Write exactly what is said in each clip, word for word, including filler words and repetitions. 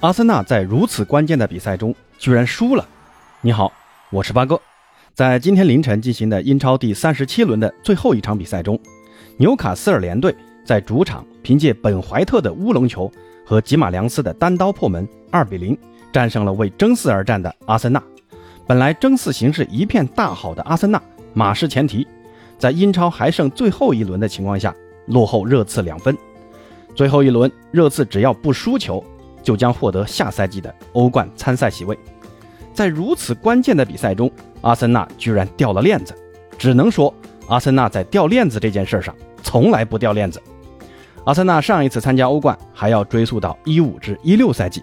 阿森纳在如此关键的比赛中居然输了。你好，我是八哥。在今天凌晨进行的英超第三十七轮的最后一场比赛中，纽卡斯尔联队在主场凭借本怀特的乌龙球和吉马良斯的单刀破门二比零战胜了为争四而战的阿森纳。本来争四形势一片大好的阿森纳马失前蹄，在英超还剩最后一轮的情况下落后热刺两分。最后一轮热刺只要不输球就将获得下赛季的欧冠参赛席位。在如此关键的比赛中，阿森纳居然掉了链子。只能说阿森纳在掉链子这件事上从来不掉链子。阿森纳上一次参加欧冠还要追溯到一五至一六赛季，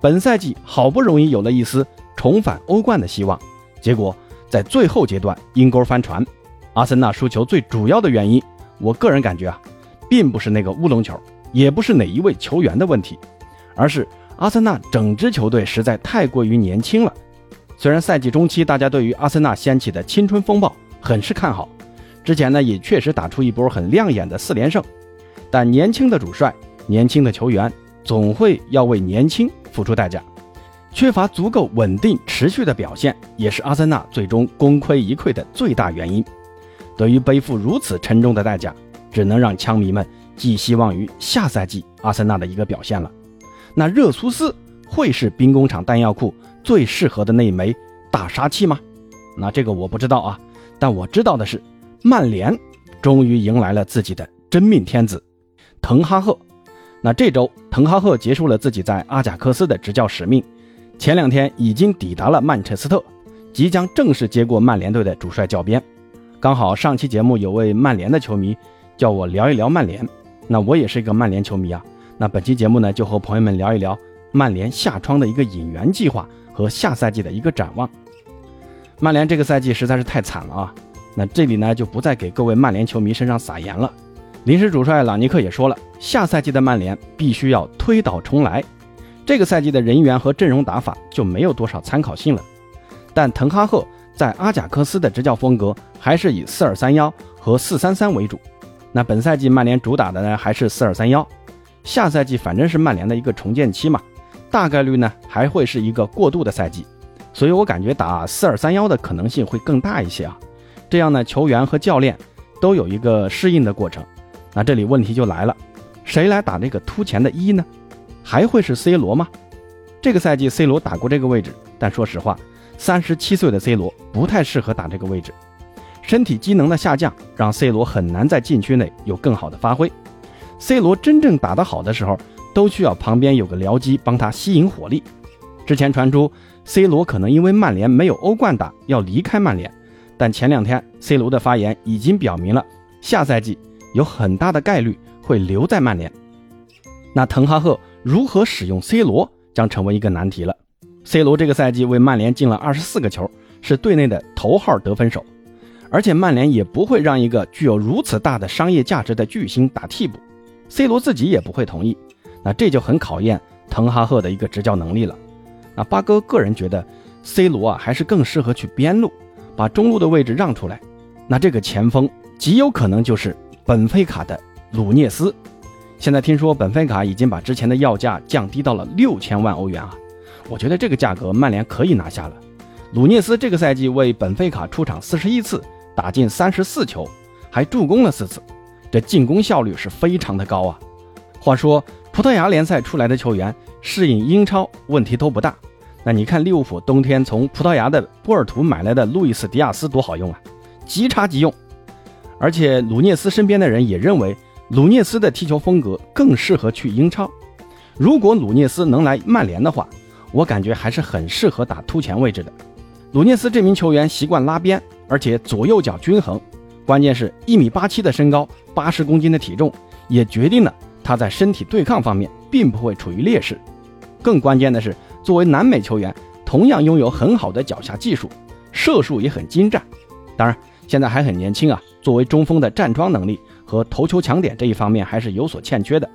本赛季好不容易有了一丝重返欧冠的希望，结果在最后阶段阴沟翻船。阿森纳输球最主要的原因，我个人感觉啊，并不是那个乌龙球，也不是哪一位球员的问题，而是阿森纳整支球队实在太过于年轻了。虽然赛季中期大家对于阿森纳掀起的青春风暴很是看好，之前呢也确实打出一波很亮眼的四连胜，但年轻的主帅、年轻的球员总会要为年轻付出代价，缺乏足够稳定持续的表现也是阿森纳最终功亏一篑的最大原因。对于背负如此沉重的代价，只能让枪迷们寄希望于下赛季阿森纳的一个表现了。那热苏斯会是兵工厂弹药库最适合的那一枚大杀器吗？那这个我不知道啊，但我知道的是，曼联终于迎来了自己的真命天子滕哈赫。那这周滕哈赫结束了自己在阿贾克斯的执教使命，前两天已经抵达了曼彻斯特，即将正式接过曼联队的主帅教鞭。刚好上期节目有位曼联的球迷叫我聊一聊曼联，那我也是一个曼联球迷啊。那本期节目呢，就和朋友们聊一聊曼联下窗的一个引援计划和下赛季的一个展望。曼联这个赛季实在是太惨了啊，那这里呢就不再给各位曼联球迷身上撒盐了。临时主帅朗尼克也说了，下赛季的曼联必须要推倒重来，这个赛季的人员和阵容打法就没有多少参考性了。但滕哈赫在阿贾克斯的执教风格还是以四二三一和四三三为主，那本赛季曼联主打的呢还是四二三一，下赛季反正是曼联的一个重建期嘛，大概率呢还会是一个过渡的赛季，所以我感觉打四二三一的可能性会更大一些啊。这样呢球员和教练都有一个适应的过程。那这里问题就来了，谁来打这个突前的一呢？还会是 C 罗吗？这个赛季 C 罗打过这个位置，但说实话三十七岁的 C 罗不太适合打这个位置，身体机能的下降让 C 罗很难在禁区内有更好的发挥。 C 罗真正打得好的时候都需要旁边有个僚机帮他吸引火力。之前传出 C 罗可能因为曼联没有欧冠打要离开曼联，但前两天 C 罗的发言已经表明了下赛季有很大的概率会留在曼联。那滕哈赫如何使用 C 罗将成为一个难题了。C 罗这个赛季为曼联进了二十四个球，是队内的头号得分手，而且曼联也不会让一个具有如此大的商业价值的巨星打替补， C 罗自己也不会同意，那这就很考验滕哈赫的一个执教能力了。那巴哥个人觉得 C 罗啊还是更适合去边路，把中路的位置让出来，那这个前锋极有可能就是本菲卡的鲁涅斯。现在听说本菲卡已经把之前的要价降低到了六千万欧元啊，我觉得这个价格曼联可以拿下了。鲁涅斯这个赛季为本菲卡出场四十一次，打进三十四球，还助攻了四次，这进攻效率是非常的高啊。话说葡萄牙联赛出来的球员适应英超问题都不大，那你看利物浦冬天从葡萄牙的波尔图买来的路易斯·迪亚斯多好用啊，即插即用。而且鲁涅斯身边的人也认为鲁涅斯的踢球风格更适合去英超，如果鲁涅斯能来曼联的话，我感觉还是很适合打突前位置的。鲁涅斯这名球员习惯拉边，而且左右脚均衡，关键是一米八七的身高，八十公斤的体重，也决定了他在身体对抗方面并不会处于劣势。更关键的是，作为南美球员，同样拥有很好的脚下技术，射术也很精湛。当然，现在还很年轻啊，作为中锋的站桩能力和头球抢点这一方面还是有所欠缺的，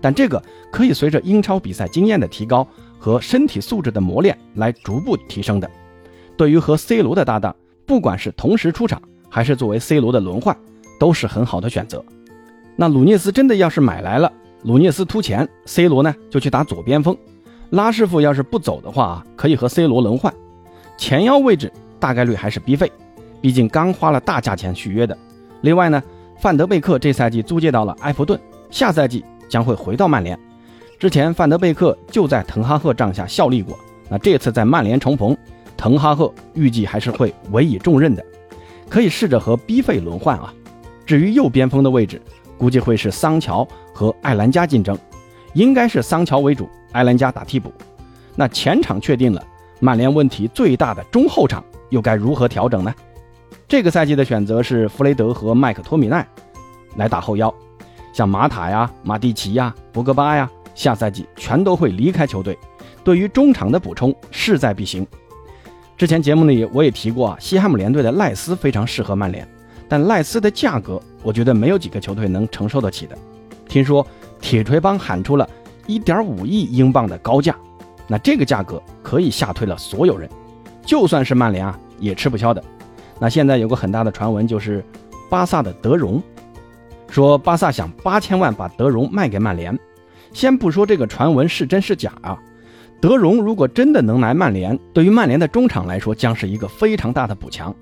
但这个可以随着英超比赛经验的提高和身体素质的磨练来逐步提升的。对于和 C 罗的搭档，不管是同时出场还是作为 C 罗的轮换，都是很好的选择。那鲁涅斯真的要是买来了，鲁涅斯突前， C 罗呢就去打左边锋，拉师傅要是不走的话，可以和 C 罗轮换。前腰位置大概率还是 B 费，毕竟刚花了大价钱续约的。另外呢，范德贝克这赛季租借到了埃弗顿，下赛季将会回到曼联。之前范德贝克就在滕哈赫帐下效力过，那这次在曼联重逢，滕哈赫预计还是会委以重任的，可以试着和 B 费轮换啊。至于右边锋的位置，估计会是桑乔和艾兰加竞争，应该是桑乔为主，埃兰加打替补。那前场确定了，曼联问题最大的中后场又该如何调整呢？这个赛季的选择是弗雷德和麦克托米奈来打后腰，像马塔呀、马蒂奇呀、博格巴呀，下赛季全都会离开球队，对于中场的补充势在必行。之前节目里我也提过啊，西汉姆联队的赖斯非常适合曼联，但赖斯的价格我觉得没有几个球队能承受得起的。听说铁锤帮喊出了 一点五亿英镑的高价，那这个价格可以吓退了所有人，就算是曼联啊也吃不消的。那现在有个很大的传闻，就是巴萨的德容，说巴萨想八千万把德容卖给曼联。先不说这个传闻是真是假啊，德容如果真的能来曼联，对于曼联的中场来说将是一个非常大的补强。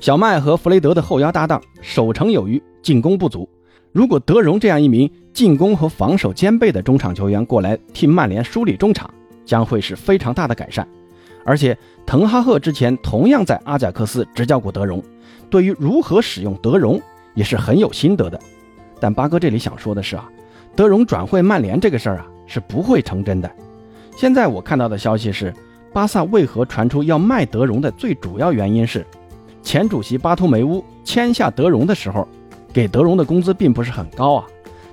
小麦和弗雷德的后腰搭档守城有余，进攻不足，如果德容这样一名进攻和防守兼备的中场球员过来替曼联梳理中场，将会是非常大的改善。而且滕哈赫之前同样在阿贾克斯执教过德容，对于如何使用德容也是很有心得的。但八哥这里想说的是啊，德容转会曼联这个事儿啊是不会成真的。现在我看到的消息是，巴萨为何传出要卖德容的最主要原因是，前主席巴托梅乌签下德容的时候，给德容的工资并不是很高啊，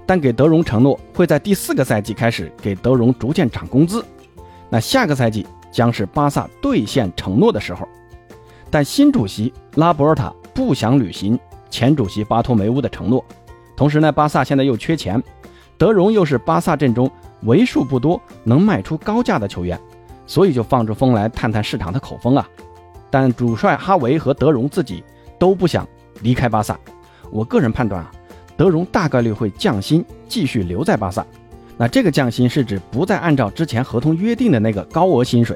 但给德容承诺会在第四个赛季开始给德容逐渐涨工资，那下个赛季将是巴萨兑现承诺的时候。但新主席拉波尔塔不想履行前主席巴托梅乌的承诺，同时呢，巴萨现在又缺钱，德容又是巴萨阵中为数不多能卖出高价的球员，所以就放出风来探探市场的口风啊。但主帅哈维和德容自己都不想离开巴萨，我个人判断啊，德容大概率会降薪继续留在巴萨。那这个降薪是指不再按照之前合同约定的那个高额薪水。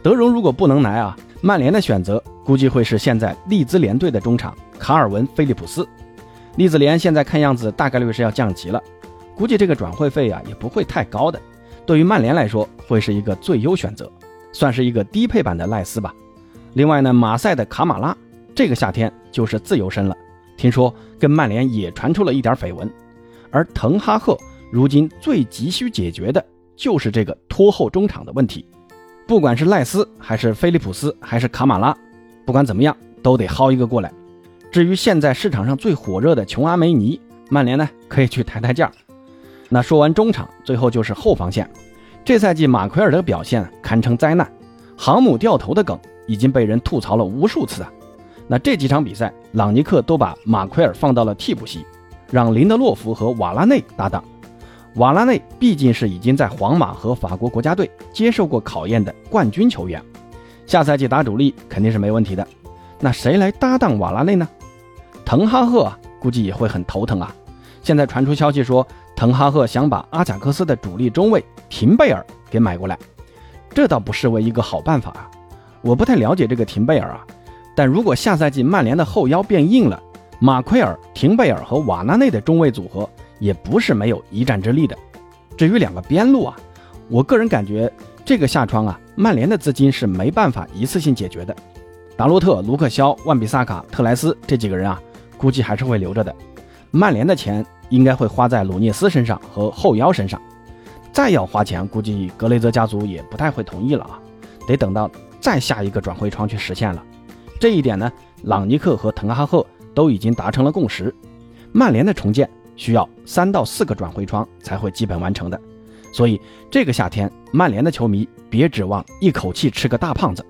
德容如果不能来啊，曼联的选择估计会是现在利兹联队的中场卡尔文·菲利普斯。利兹联现在看样子大概率是要降级了，估计这个转会费啊也不会太高的，对于曼联来说会是一个最优选择，算是一个低配版的赖斯吧。另外呢，马赛的卡马拉这个夏天就是自由身了，听说跟曼联也传出了一点绯闻。而滕哈赫如今最急需解决的就是这个拖后中场的问题，不管是赖斯还是菲利普斯还是卡马拉，不管怎么样都得薅一个过来。至于现在市场上最火热的琼阿梅尼，曼联呢可以去抬抬价。那说完中场，最后就是后防线。这赛季马奎尔的表现堪称灾难，航母掉头的梗已经被人吐槽了无数次啊。那这几场比赛，朗尼克都把马奎尔放到了替补席，让林德洛夫和瓦拉内搭档。瓦拉内毕竟是已经在皇马和法国国家队接受过考验的冠军球员，下赛季打主力肯定是没问题的。那谁来搭档瓦拉内呢？滕哈赫啊，估计也会很头疼啊。现在传出消息说，滕哈赫想把阿贾克斯的主力中卫廷贝尔给买过来，这倒不失为一个好办法啊。我不太了解这个廷贝尔啊，但如果下赛季曼联的后腰变硬了，马奎尔、廷贝尔和瓦拉内的中卫组合也不是没有一战之力的。至于两个边路啊，我个人感觉这个下窗啊，曼联的资金是没办法一次性解决的。达洛特、卢克肖、万比萨卡、特莱斯这几个人啊，估计还是会留着的。曼联的钱应该会花在鲁涅斯身上和后腰身上，再要花钱，估计格雷泽家族也不太会同意了啊，得等到再下一个转会窗去实现了。这一点呢，朗尼克和滕哈赫都已经达成了共识。曼联的重建需要三到四个转会窗才会基本完成的，所以这个夏天曼联的球迷别指望一口气吃个大胖子，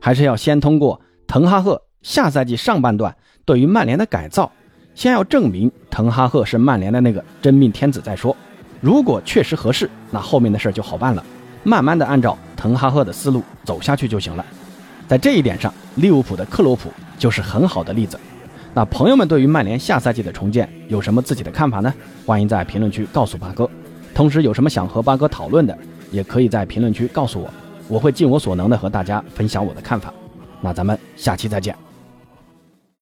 还是要先通过滕哈赫下赛季上半段对于曼联的改造，先要证明滕哈赫是曼联的那个真命天子再说。如果确实合适，那后面的事就好办了，慢慢的按照滕哈赫的思路走下去就行了。在这一点上，利物浦的克洛普就是很好的例子。那朋友们对于曼联下赛季的重建有什么自己的看法呢？欢迎在评论区告诉八哥。同时有什么想和八哥讨论的，也可以在评论区告诉我，我会尽我所能的和大家分享我的看法。那咱们下期再见。